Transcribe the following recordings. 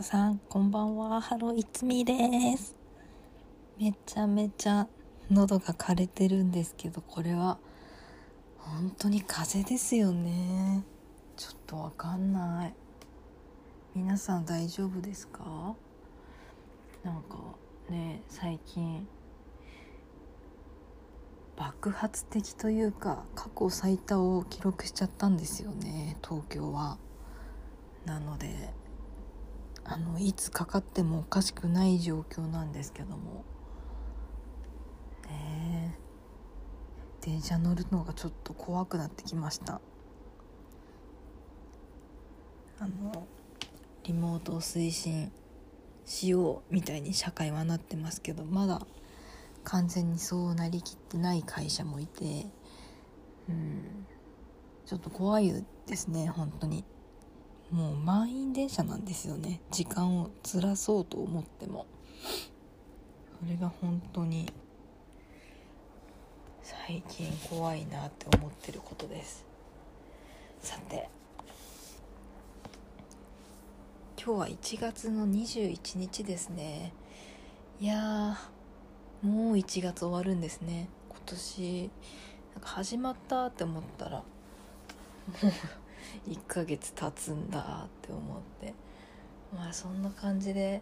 皆さんこんばんは。ハロー、いつみです。めちゃめちゃ喉が枯れてるんですけど、これは本当に風邪ですよね。ちょっとわかんない。皆さん大丈夫ですか？なんかね、最近爆発的というか過去最多を記録しちゃったんですよね、東京は。なのでいつかかってもおかしくない状況なんですけどもね、電車乗るのがちょっと怖くなってきました。リモートを推進しようみたいに社会はなってますけど、まだ完全にそうなりきってない会社もいて、ちょっと怖いですね。本当にもう満員電車なんですよね。時間をずらそうと思っても、それが本当に最近怖いなって思ってることです。さて、今日は1月の21日ですね。いやー、もう1月終わるんですね。今年なんか始まったって思ったらもう1ヶ月経つんだって思って、まあそんな感じで、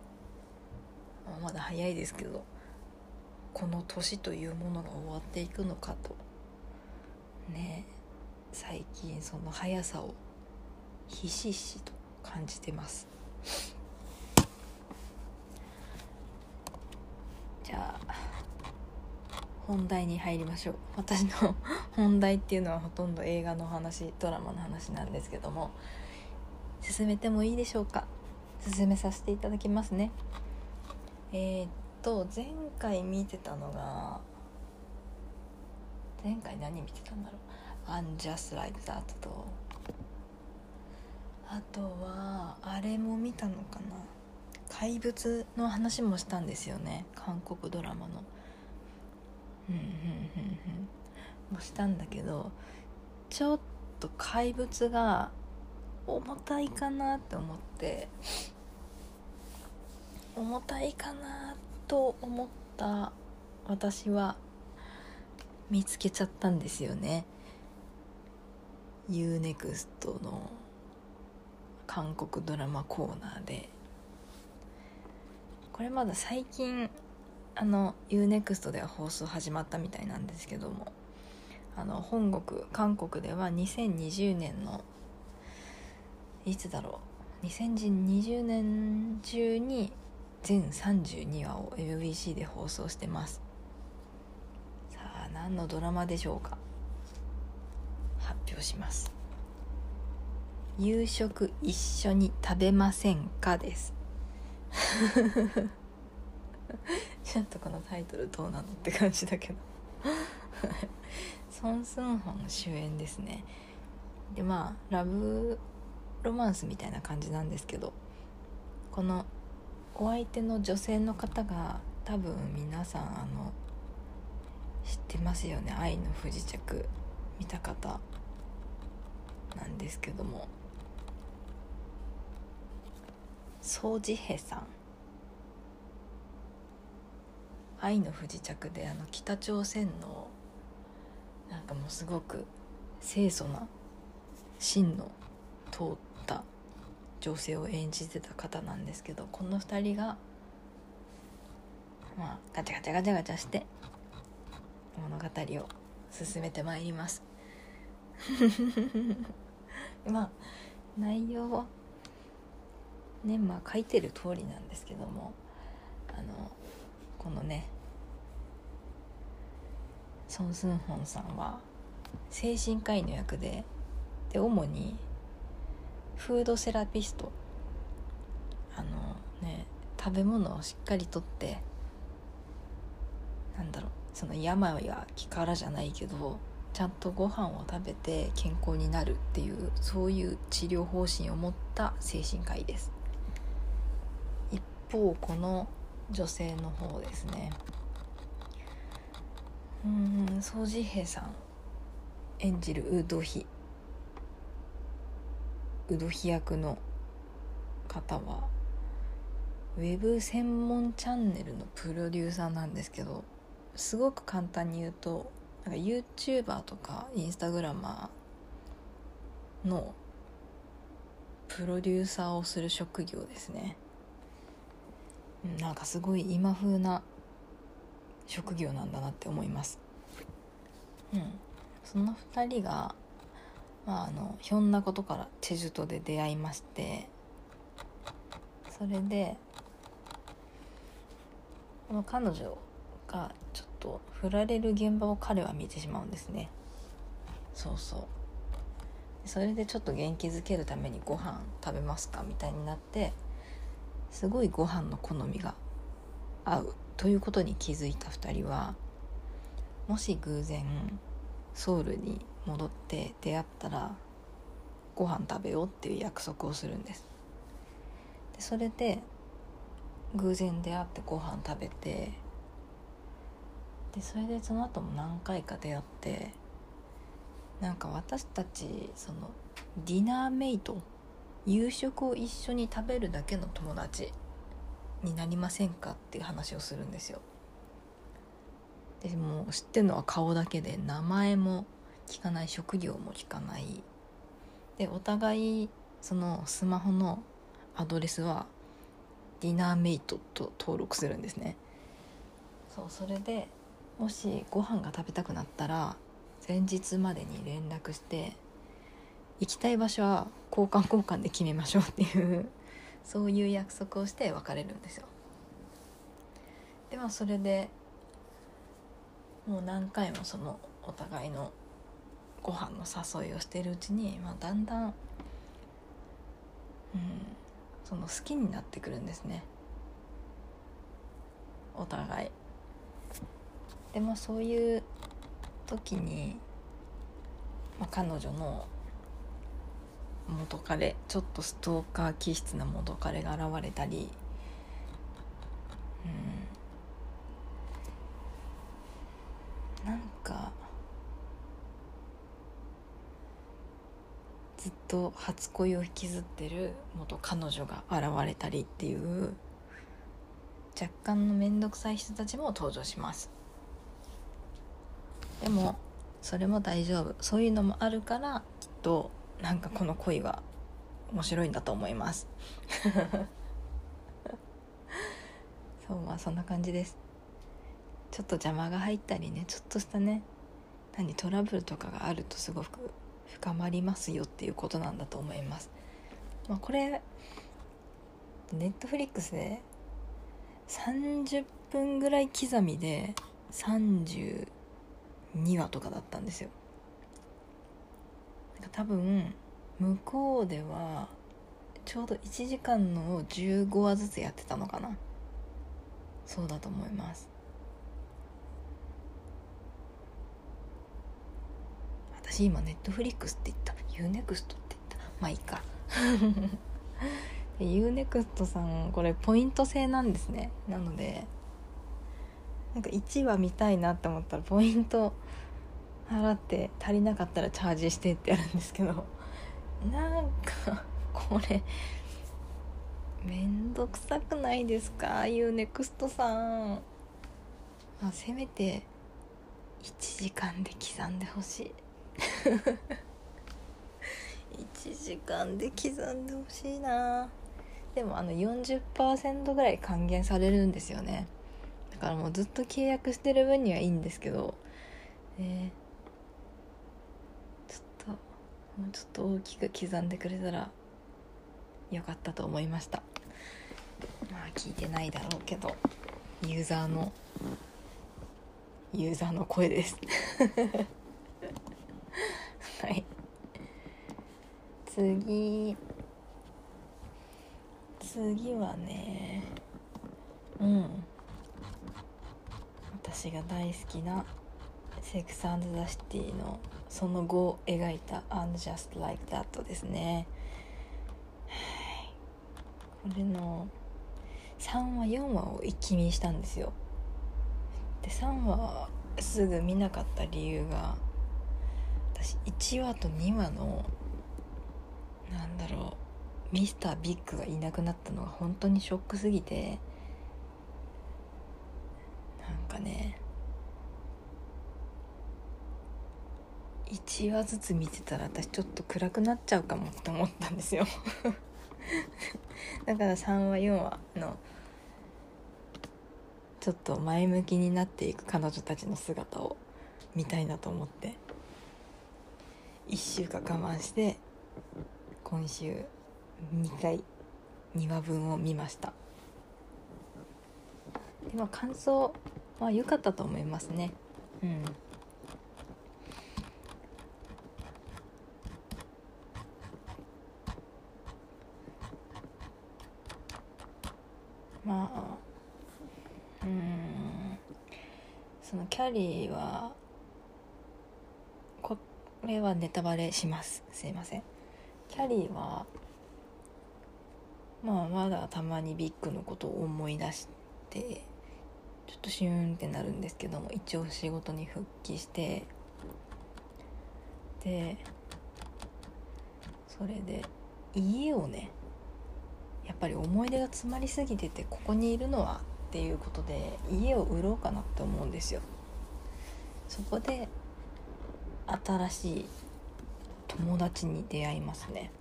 まだ早いですけど、この年というものが終わっていくのかとね、最近その速さをひしひしと感じてます。じゃあ本題に入りましょう。私の本題っていうのはほとんど映画の話、ドラマの話なんですけども、進めてもいいでしょうか？進めさせていただきますね。前回見てたのが、前回何見てたんだろう、 And Just Like That と、あとはあれも見たのかな、怪物の話もしたんですよね、韓国ドラマの。もしたんだけど、ちょっと怪物が重たいかなって思って、重たいかなと思った私は見つけちゃったんですよね。 U-NEXT の韓国ドラマコーナーで、これまだ最近U-NEXT では放送始まったみたいなんですけども、本国韓国では2020年のいつだろう、2020年中に全32話を MBC で放送してます。さあ何のドラマでしょうか？発表します。夕食一緒に食べませんかです。ちょっとこのタイトルどうなのって感じだけどソン・スンホン主演ですね。で、まあラブロマンスみたいな感じなんですけど、このお相手の女性の方が、多分皆さん知ってますよね、愛の不時着見た方なんですけども、ソジヘさん、愛の不時着で北朝鮮のなんかもうすごく清楚な芯の通った女性を演じてた方なんですけど、この2人が、まあ、ガチャガチャガチャガチャして物語を進めてまいります。まあ内容はね、まあ書いてる通りなんですけども、このね、ソン・スンホンさんは精神科医の役で、主にフードセラピスト、食べ物をしっかりとって、なんだろう、その病は気からじゃないけど、ちゃんとご飯を食べて健康になるっていう、そういう治療方針を持った精神科医です。一方この女性の方ですね、ソジヘさん演じるウドヒ役の方は、ウェブ専門チャンネルのプロデューサーなんですけど、すごく簡単に言うと、なんか YouTuber とかインスタグラマーのプロデューサーをする職業ですね。なんかすごい今風な職業なんだなって思います。その2人が、ひょんなことからチェジュ島で出会いまして、それで彼女がちょっと振られる現場を彼は見てしまうんですね。それでちょっと元気づけるためにご飯食べますかみたいになって、すごいご飯の好みが合うということに気づいた2人は、もし偶然ソウルに戻って出会ったらご飯食べようっていう約束をするんです。でそれで偶然出会ってご飯食べて、でそれでその後も何回か出会って、なんか私たちそのディナーメイト、夕食を一緒に食べるだけの友達になりませんかっていう話をするんですよ。でもう知ってるのは顔だけで、名前も聞かない、職業も聞かないで、お互いそのスマホのアドレスはディナーメイトと登録するんですね。それでもしご飯が食べたくなったら前日までに連絡して、行きたい場所は交換で決めましょうっていう、そういう約束をして別れるんですよ。でもそれでもう何回もそのお互いのご飯の誘いをしているうちに、だんだん、その好きになってくるんですね、お互い。でもそういう時に、彼女の元彼、ちょっとストーカー気質な元彼が現れたり、なんかずっと初恋を引きずってる元彼女が現れたりっていう、若干のめんどくさい人たちも登場します。でもそれも大丈夫、そういうのもあるからきっとなんかこの恋は面白いんだと思います。そう、そんな感じです。ちょっと邪魔が入ったりね、ちょっとしたね、トラブルとかがあるとすごく深まりますよっていうことなんだと思います。これNetflixで30分ぐらい刻みで32話とかだったんですよ。多分向こうではちょうど1時間のを15話ずつやってたのかな、そうだと思います。私今ネットフリックスって言った、 U-NEXT って言った、いいか。U-NEXT さん、これポイント制なんですね。なので1話見たいなって思ったらポイント払って、足りなかったらチャージしてってやるんですけど、なんかこれめんどくさくないですか、U-NEXT さん。せめて1時間で刻んでほしい。1時間で刻んでほしいな。でも40% ぐらい還元されるんですよね。だからもうずっと契約してる分にはいいんですけど、もうちょっと大きく刻んでくれたらよかったと思いました。聞いてないだろうけど、ユーザーの声です。はい、次はね、私が大好きなセックス&ザ・シティのその後を描いた And Just Like That ですね。これの3話4話を一気見したんですよ。で3話すぐ見なかった理由が、私1話と2話のミスタービッグがいなくなったのが本当にショックすぎて、なんかね、1話ずつ見てたら私ちょっと暗くなっちゃうかもって思ったんですよだから3話4話のちょっと前向きになっていく彼女たちの姿を見たいなと思って1週間我慢して今週2回2話分を見ました。で、まあ、感想は良かったと思いますね。うん。まあ、そのキャリーはこれはネタバレします。すいません。キャリーはまあまだたまにビッグのことを思い出してちょっとシューンってなるんですけども、一応仕事に復帰して、でそれで家をね、やっぱり思い出が詰まりすぎてて、ここにいるのはっていうことで家を売ろうかなって思うんですよ。そこで新しい友達に出会いますね。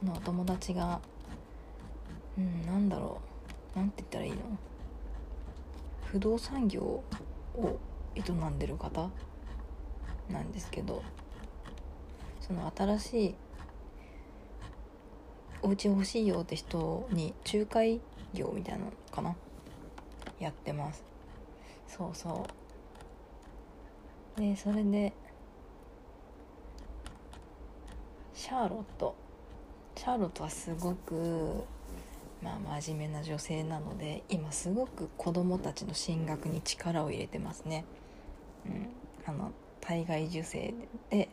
このお友達が、なんだろう、なんて言ったらいいの、不動産業を営んでる方なんですけど、その新しいお家欲しいよって人に仲介業みたいなのかな、やってます。そうそう。でそれでシャーロットはすごく、まあ、真面目な女性なので今すごく子供たちの進学に力を入れてますね。体外受精で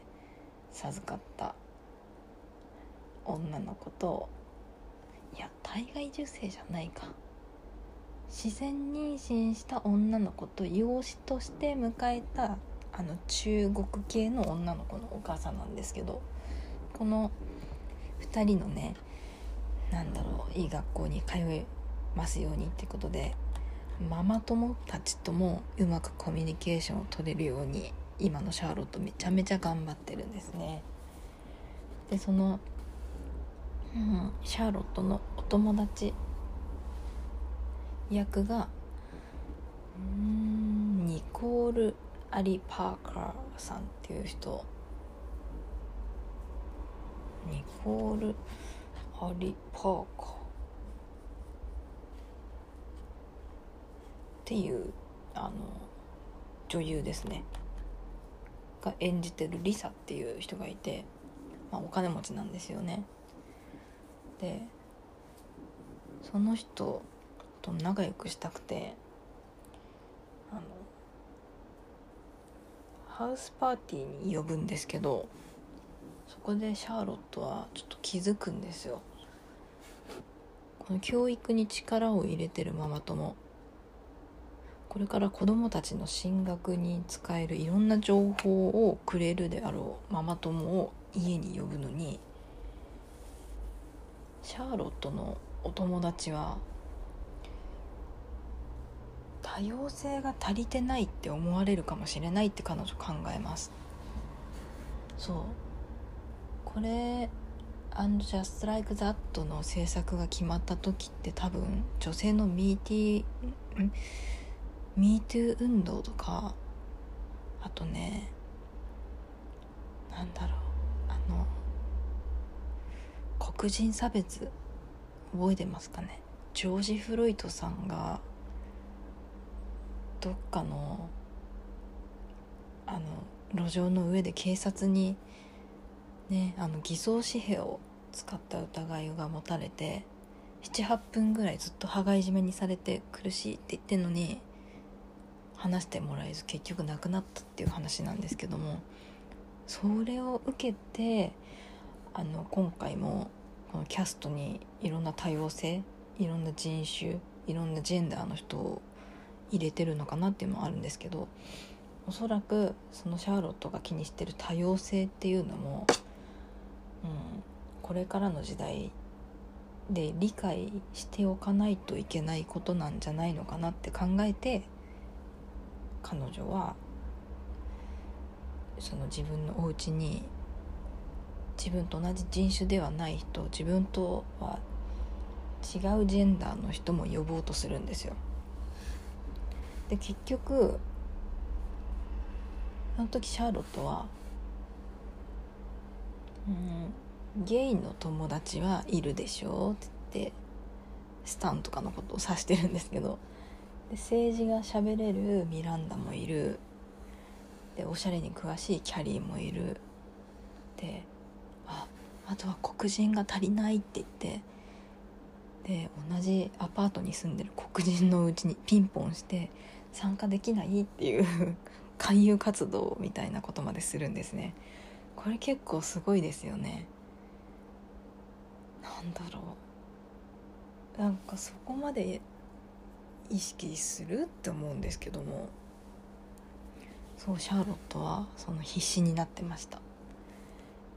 授かった女の子と、いや体外受精じゃないか、自然妊娠した女の子と養子として迎えた中国系の女の子のお母さんなんですけど、この2人のね、なんだろう、いい学校に通えますようにってことでママ友たちともうまくコミュニケーションを取れるように今のシャーロットめちゃめちゃ頑張ってるんですね。でそのシャーロットのお友達役がニコール・アリ・パーカーさんっていう人、ニコール・アリ・パーカーっていう女優ですねが演じてるリサっていう人がいて、まあ、お金持ちなんですよね。でその人と仲良くしたくてハウスパーティーに呼ぶんですけど、そこでシャーロットはちょっと気づくんですよ。この教育に力を入れてるママ友、これから子供たちの進学に使えるいろんな情報をくれるであろうママ友を家に呼ぶのに、シャーロットのお友達は多様性が足りてないって思われるかもしれないって彼女考えます。そう、これ「And Just Like That」の制作が決まった時って多分女性のMeToo 運動とか、あとね、なんだろう、黒人差別覚えてますかね。ジョージ・フロイトさんがどっかの路上の上で警察にね、偽装紙幣を使った疑いが持たれて 7,8 分ぐらいずっと羽交い締めにされて苦しいって言ってんのに話してもらえず結局亡くなったっていう話なんですけども、それを受けて今回もこのキャストにいろんな多様性、いろんな人種、いろんなジェンダーの人を入れてるのかなっていうのもあるんですけど、おそらくそのシャーロットが気にしてる多様性っていうのも、ここれからの時代で理解しておかないといけないことなんじゃないのかなって考えて、彼女はその自分のお家に自分と同じ人種ではない人、自分とは違うジェンダーの人も呼ぼうとするんですよ。で結局あの時シャーロットはゲイの友達はいるでしょうって言ってスタンとかのことを指してるんですけど、で政治が喋れるミランダもいる、でおしゃれに詳しいキャリーもいる、で あとは黒人が足りないって言って、で同じアパートに住んでる黒人のうちにピンポンして参加できないっていう勧誘活動みたいなことまでするんですね。これ結構すごいですよね。なんだろう、なんかそこまで意識するって思うんですけども、そうシャーロットはその必死になってました。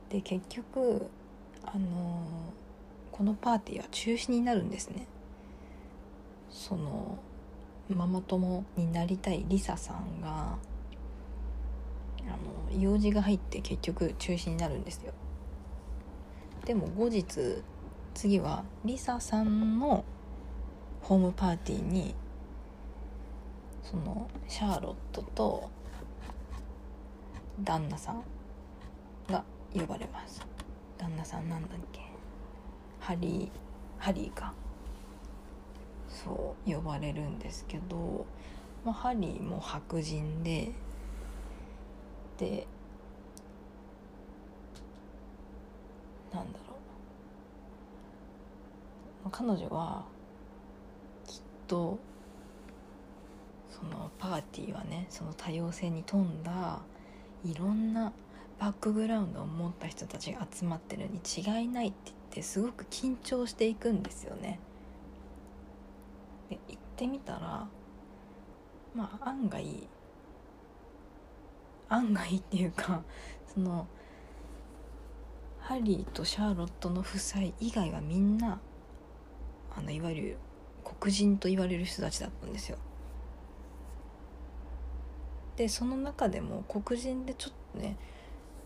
で結局このパーティーは中止になるんですね。そのママ友になりたいリサさんが用事が入って結局中止になるんですよ。でも後日次はリサさんのホームパーティーにそのシャーロットと旦那さんが呼ばれます。旦那さんなんだっけ、ハリーか、そう呼ばれるんですけど、ハリーも白人で、でなんだろう、彼女はきっとそのパーティーはね、その多様性に富んだいろんなバックグラウンドを持った人たちが集まってるに違いないって言ってすごく緊張していくんですよね。で行ってみたら案外っていうか、そのハリーとシャーロットの夫妻以外はみんないわゆる黒人と言われる人たちだったんですよ。でその中でも黒人でちょっとね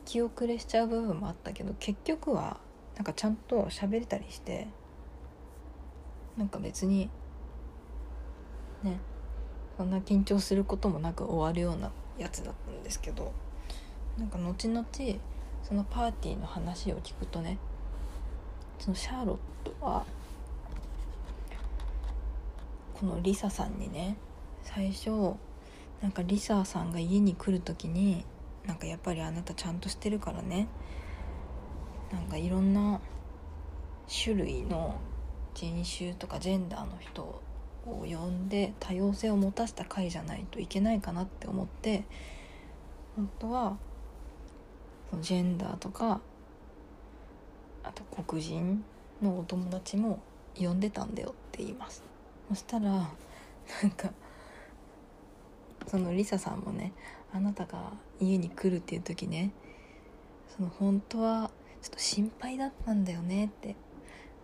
気後れしちゃう部分もあったけど、結局はなんかちゃんと喋れたりして、なんか別にねそんな緊張することもなく終わるようなやつだったんですけど、なんか後々そのパーティーの話を聞くとね、そのシャーロットはこのリサさんにね、最初なんかリサさんが家に来る時になんかやっぱりあなたちゃんとしてるからね、なんかいろんな種類の人種とかジェンダーの人を呼んで多様性を持たせた会じゃないといけないかなって思って、本当はジェンダーとかあと黒人のお友達も呼んでたんだよって言います。そしたらなんかそのリサさんもね、あなたが家に来るっていう時ね、その本当はちょっと心配だったんだよねって、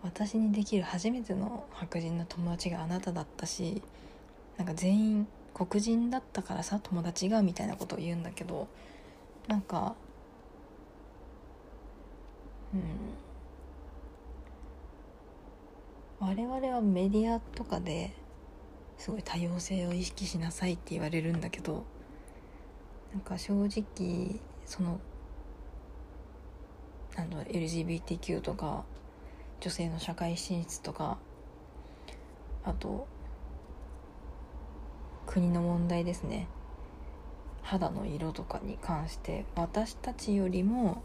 私にできる初めての白人の友達があなただったし、なんか全員黒人だったからさ友達が、みたいなことを言うんだけど、なんか我々はメディアとかですごい多様性を意識しなさいって言われるんだけど、なんか正直そのLGBTQ とか女性の社会進出とか、あと国の問題ですね、肌の色とかに関して私たちよりも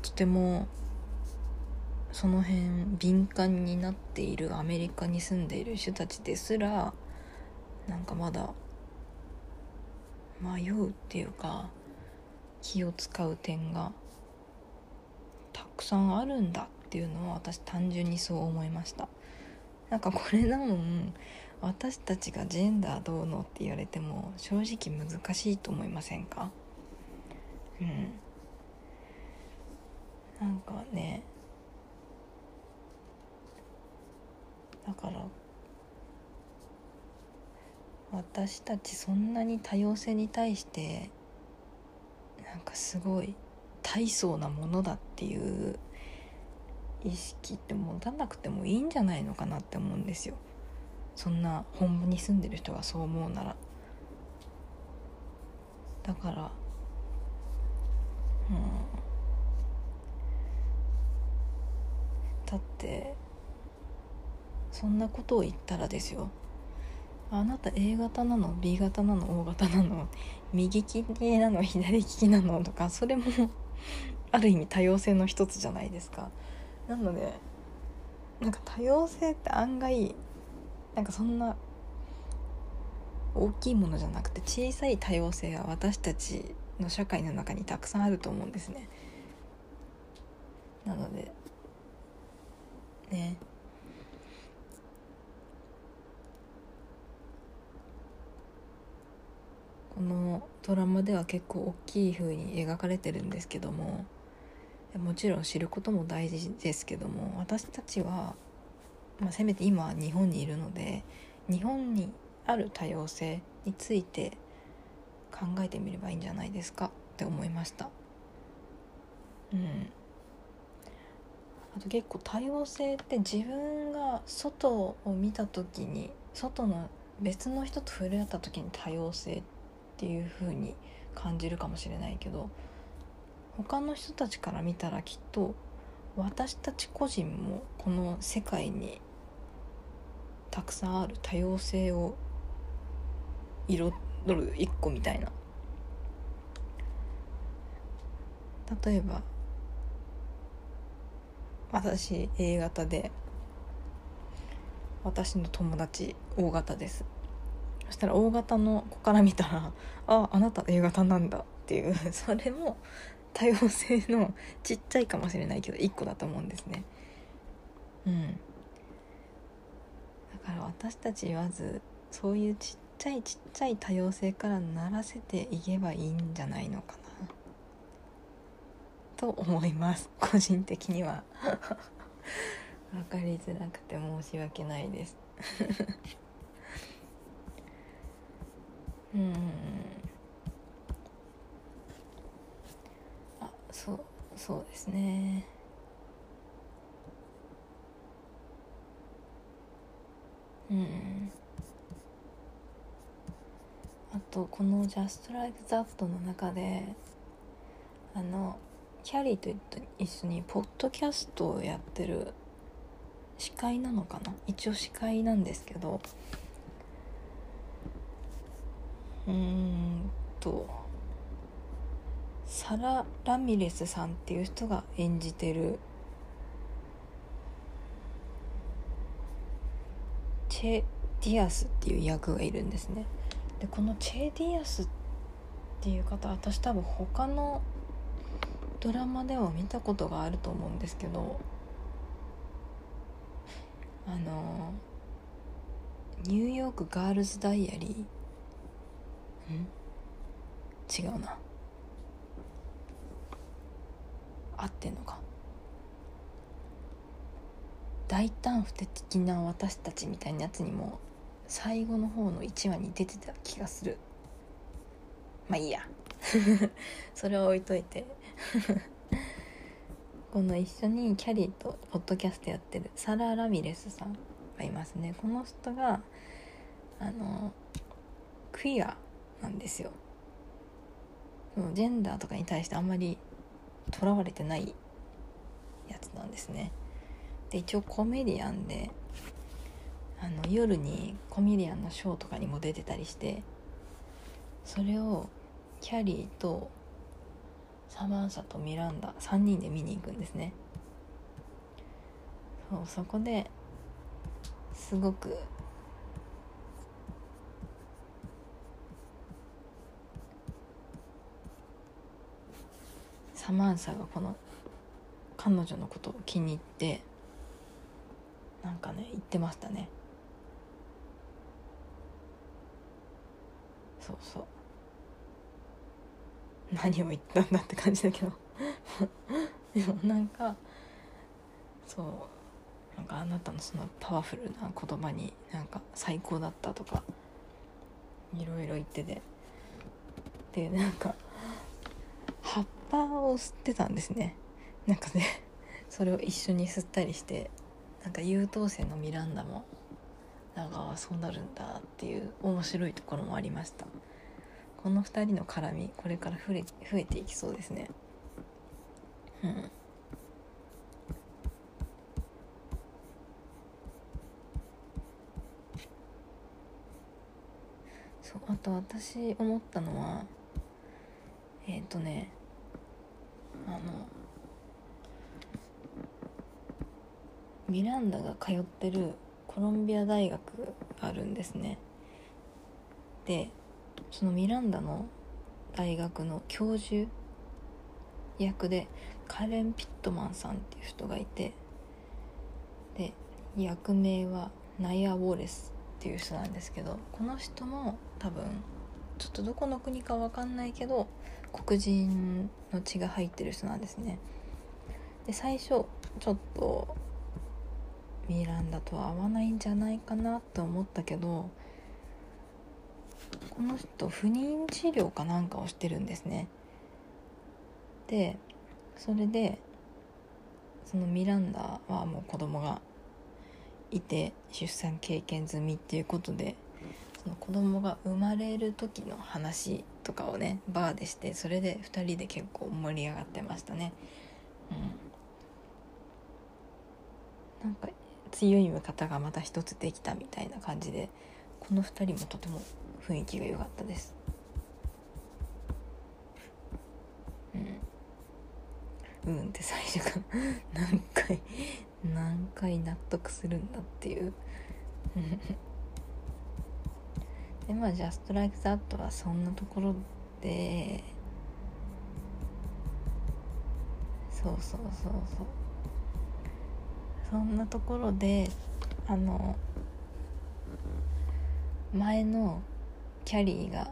とてもその辺敏感になっているアメリカに住んでいる人たちですら、なんかまだ迷うっていうか気を使う点がたくさんあるんだっていうのは私単純にそう思いました。なんかこれなのに私たちがジェンダーどうのって言われても正直難しいと思いませんか。かね、だから私たちそんなに多様性に対してなんかすごい大層なものだっていう意識って持たなくてもいいんじゃないのかなって思うんですよ。そんな本部に住んでる人がそう思うなら。だから、だってそんなことを言ったらですよ、あなた A 型なの B 型なの O 型なの右利きなの左利きなのとか、それもある意味多様性の一つじゃないですか。なのでなんか多様性って案外なんかそんな大きいものじゃなくて、小さい多様性は私たちの社会の中にたくさんあると思うんですね。なのでね、このドラマでは結構大きい風に描かれてるんですけども、もちろん知ることも大事ですけども、私たちは、せめて今日本にいるので日本にある多様性について考えてみればいいんじゃないですかって思いました。あと結構多様性って自分が外を見た時に、外の別の人と触れ合った時に多様性っていう風に感じるかもしれないけど、他の人たちから見たらきっと私たち個人もこの世界にたくさんある多様性を彩る一個みたいな。例えば私 A 型で、私の友達 O 型です。そしたら O 型の子から見たら、あ、あなた A 型なんだっていう、それも多様性のちっちゃいかもしれないけど一個だと思うんですね。だから私たち言わず、そういうちっちゃい多様性から慣らせていけばいいんじゃないのかなと思います、個人的には。分かりづらくて申し訳ないですあ、そうですね。あとこの Just Like That の中でキャリーと一緒にポッドキャストをやってる、司会なのかな、一応司会なんですけど、サラ・ラミレスさんっていう人が演じてるチェ・ディアスっていう役がいるんですね。でこのチェ・ディアスっていう方、私多分他のドラマでは見たことがあると思うんですけど、ニューヨークガールズダイアリー、違うな、合ってんのか、大胆不敵な私たちみたいなやつにも最後の方の1話に出てた気がする。まあいいやそれは置いといてこの一緒にキャリーとポッドキャストやってるサラ・ラミレスさんがいますね。この人がクィアなんですよ。ジェンダーとかに対してあんまりとらわれてないやつなんですね。で一応コメディアンで夜にコメディアンのショーとかにも出てたりして、それをキャリーとサマンサとミランダ3人で見に行くんですね。そこですごくサマンサがこの彼女のことを気に入って、なんかね言ってましたね。何を言ったんだって感じだけどでもなんかそうなんかあなたのそのパワフルな言葉になんか最高だったとかいろいろ言ってて、でなんか葉っぱを吸ってたんですね。なんかねそれを一緒に吸ったりして、なんか優等生のミランダもなんかそうなるんだっていう面白いところもありました。この2人の絡みこれから増えていきそうですね。うん。そう、あと私思ったのはミランダが通ってるコロンビア大学があるんですね。でそのミランダの大学の教授役でカレン・ピットマンさんっていう人がいて、で役名はナイア・ウォレスっていう人なんですけど、この人も多分ちょっとどこの国か分かんないけど黒人の血が入ってる人なんですね。で最初ちょっとミランダとは合わないんじゃないかなと思ったけど、この人不妊治療かなんかをしてるんですね。でそれでそのミランダはもう子供がいて出産経験済みっていうことで、その子供が生まれる時の話とかをねバーでして、それで2人で結構盛り上がってましたね。うん、なんか強い味方がまた一つできたみたいな感じで、この2人もとても雰囲気が良かったです。うんって最初から何回納得するんだっていうでまあ Just Like That はそんなところで、そうそんなところで、前のキャリーが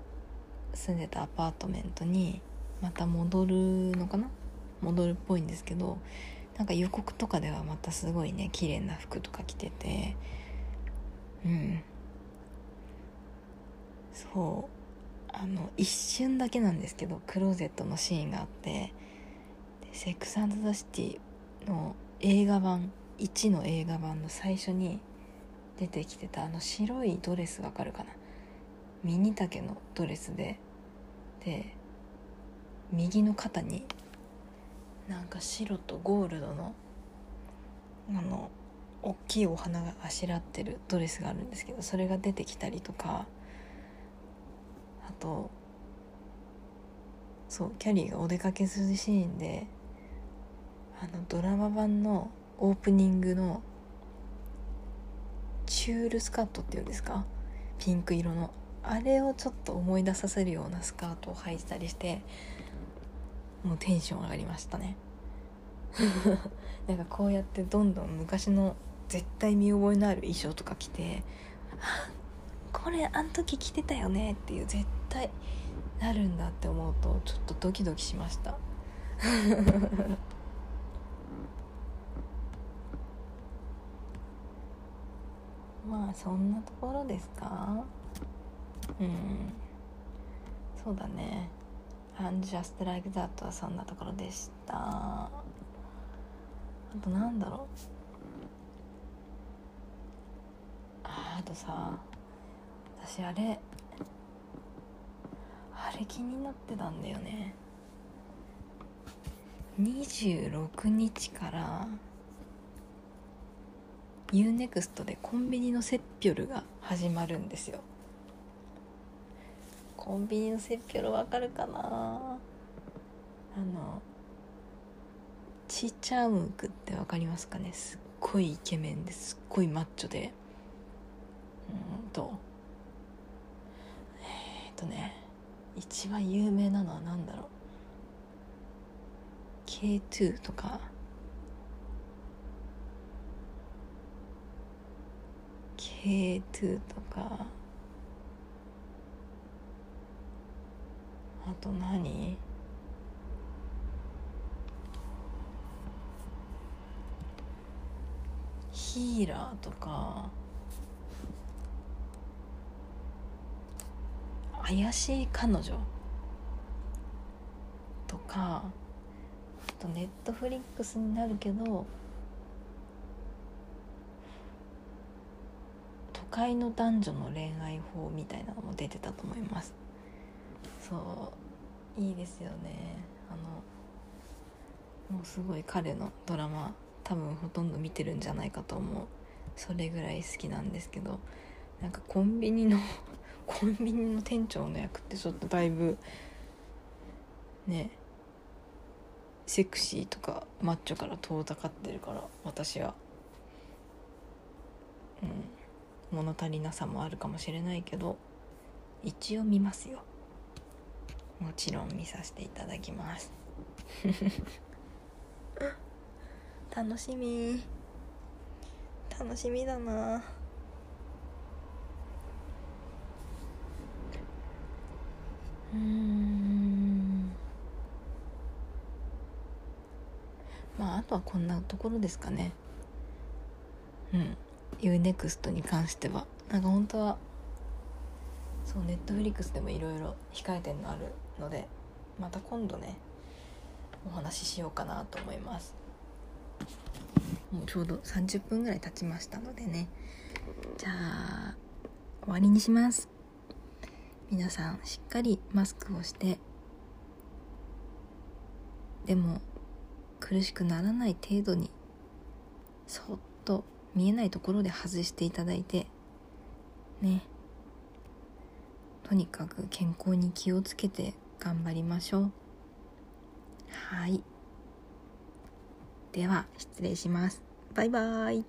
住んでたアパートメントにまた戻るのかな、戻るっぽいんですけど、なんか予告とかではまたすごいね綺麗な服とか着てて、一瞬だけなんですけどクローゼットのシーンがあって、でセックス&ザシティの映画版1の映画版の最初に出てきてたあの白いドレスわかるかな、ミニ丈のドレスで、で右の肩になんか白とゴールドの大きいお花があしらってるドレスがあるんですけど、それが出てきたりとか、あとそうキャリーがお出かけするシーンでドラマ版のオープニングのチュールスカートっていうんですか、ピンク色のあれをちょっと思い出させるようなスカートを履いてたりして、もうテンション上がりましたねなんかこうやってどんどん昔の絶対見覚えのある衣装とか着て、あこれあの時着てたよねっていう絶対なるんだって思うとちょっとドキドキしましたまあそんなところですか。そうだね、And Just Like That はそんなところでした。あとなんだろう、 あとさ私あれ気になってたんだよね。26日から U-NEXT でコンビニのセッピョルが始まるんですよ。コンビニのセッピョルわかるかな、チーチャームークってわかりますかね。すっごいイケメンですっごいマッチョで、一番有名なのはなんだろう、 K2 とか K2 とか、あと何ヒーラーとか怪しい彼女とか、あとネットフリックスになるけど都会の男女の恋愛法みたいなのも出てたと思います。そういいですよね。もうすごい彼のドラマ多分ほとんど見てるんじゃないかと思う。それぐらい好きなんですけど、なんかコンビニの店長の役ってちょっとだいぶねセクシーとかマッチョから遠ざかってるから、私は物足りなさもあるかもしれないけど一応見ますよ。もちろん見させていただきます楽しみだな。まああとはこんなところですかね。U-NEXT に関してはなんか本当はそうNetflix でもいろいろ控えてるのあるので、また今度ねお話ししようかなと思います。もうちょうど30分ぐらい経ちましたのでね、じゃあ終わりにします。皆さんしっかりマスクをして、でも苦しくならない程度にそっと見えないところで外していただいてね、とにかく健康に気をつけて頑張りましょう。はい、では失礼します。バイバイ。